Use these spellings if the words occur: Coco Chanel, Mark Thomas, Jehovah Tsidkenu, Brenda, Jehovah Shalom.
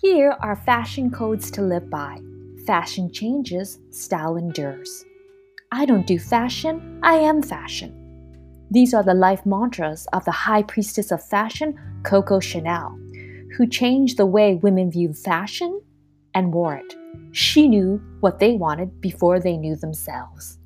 Here are fashion codes to live by. Fashion changes, style endures. I don't do fashion, I am fashion. These are the life mantras of the high priestess of fashion, Coco Chanel, who changed the way women viewed fashion and wore it. She knew what they wanted before they knew themselves.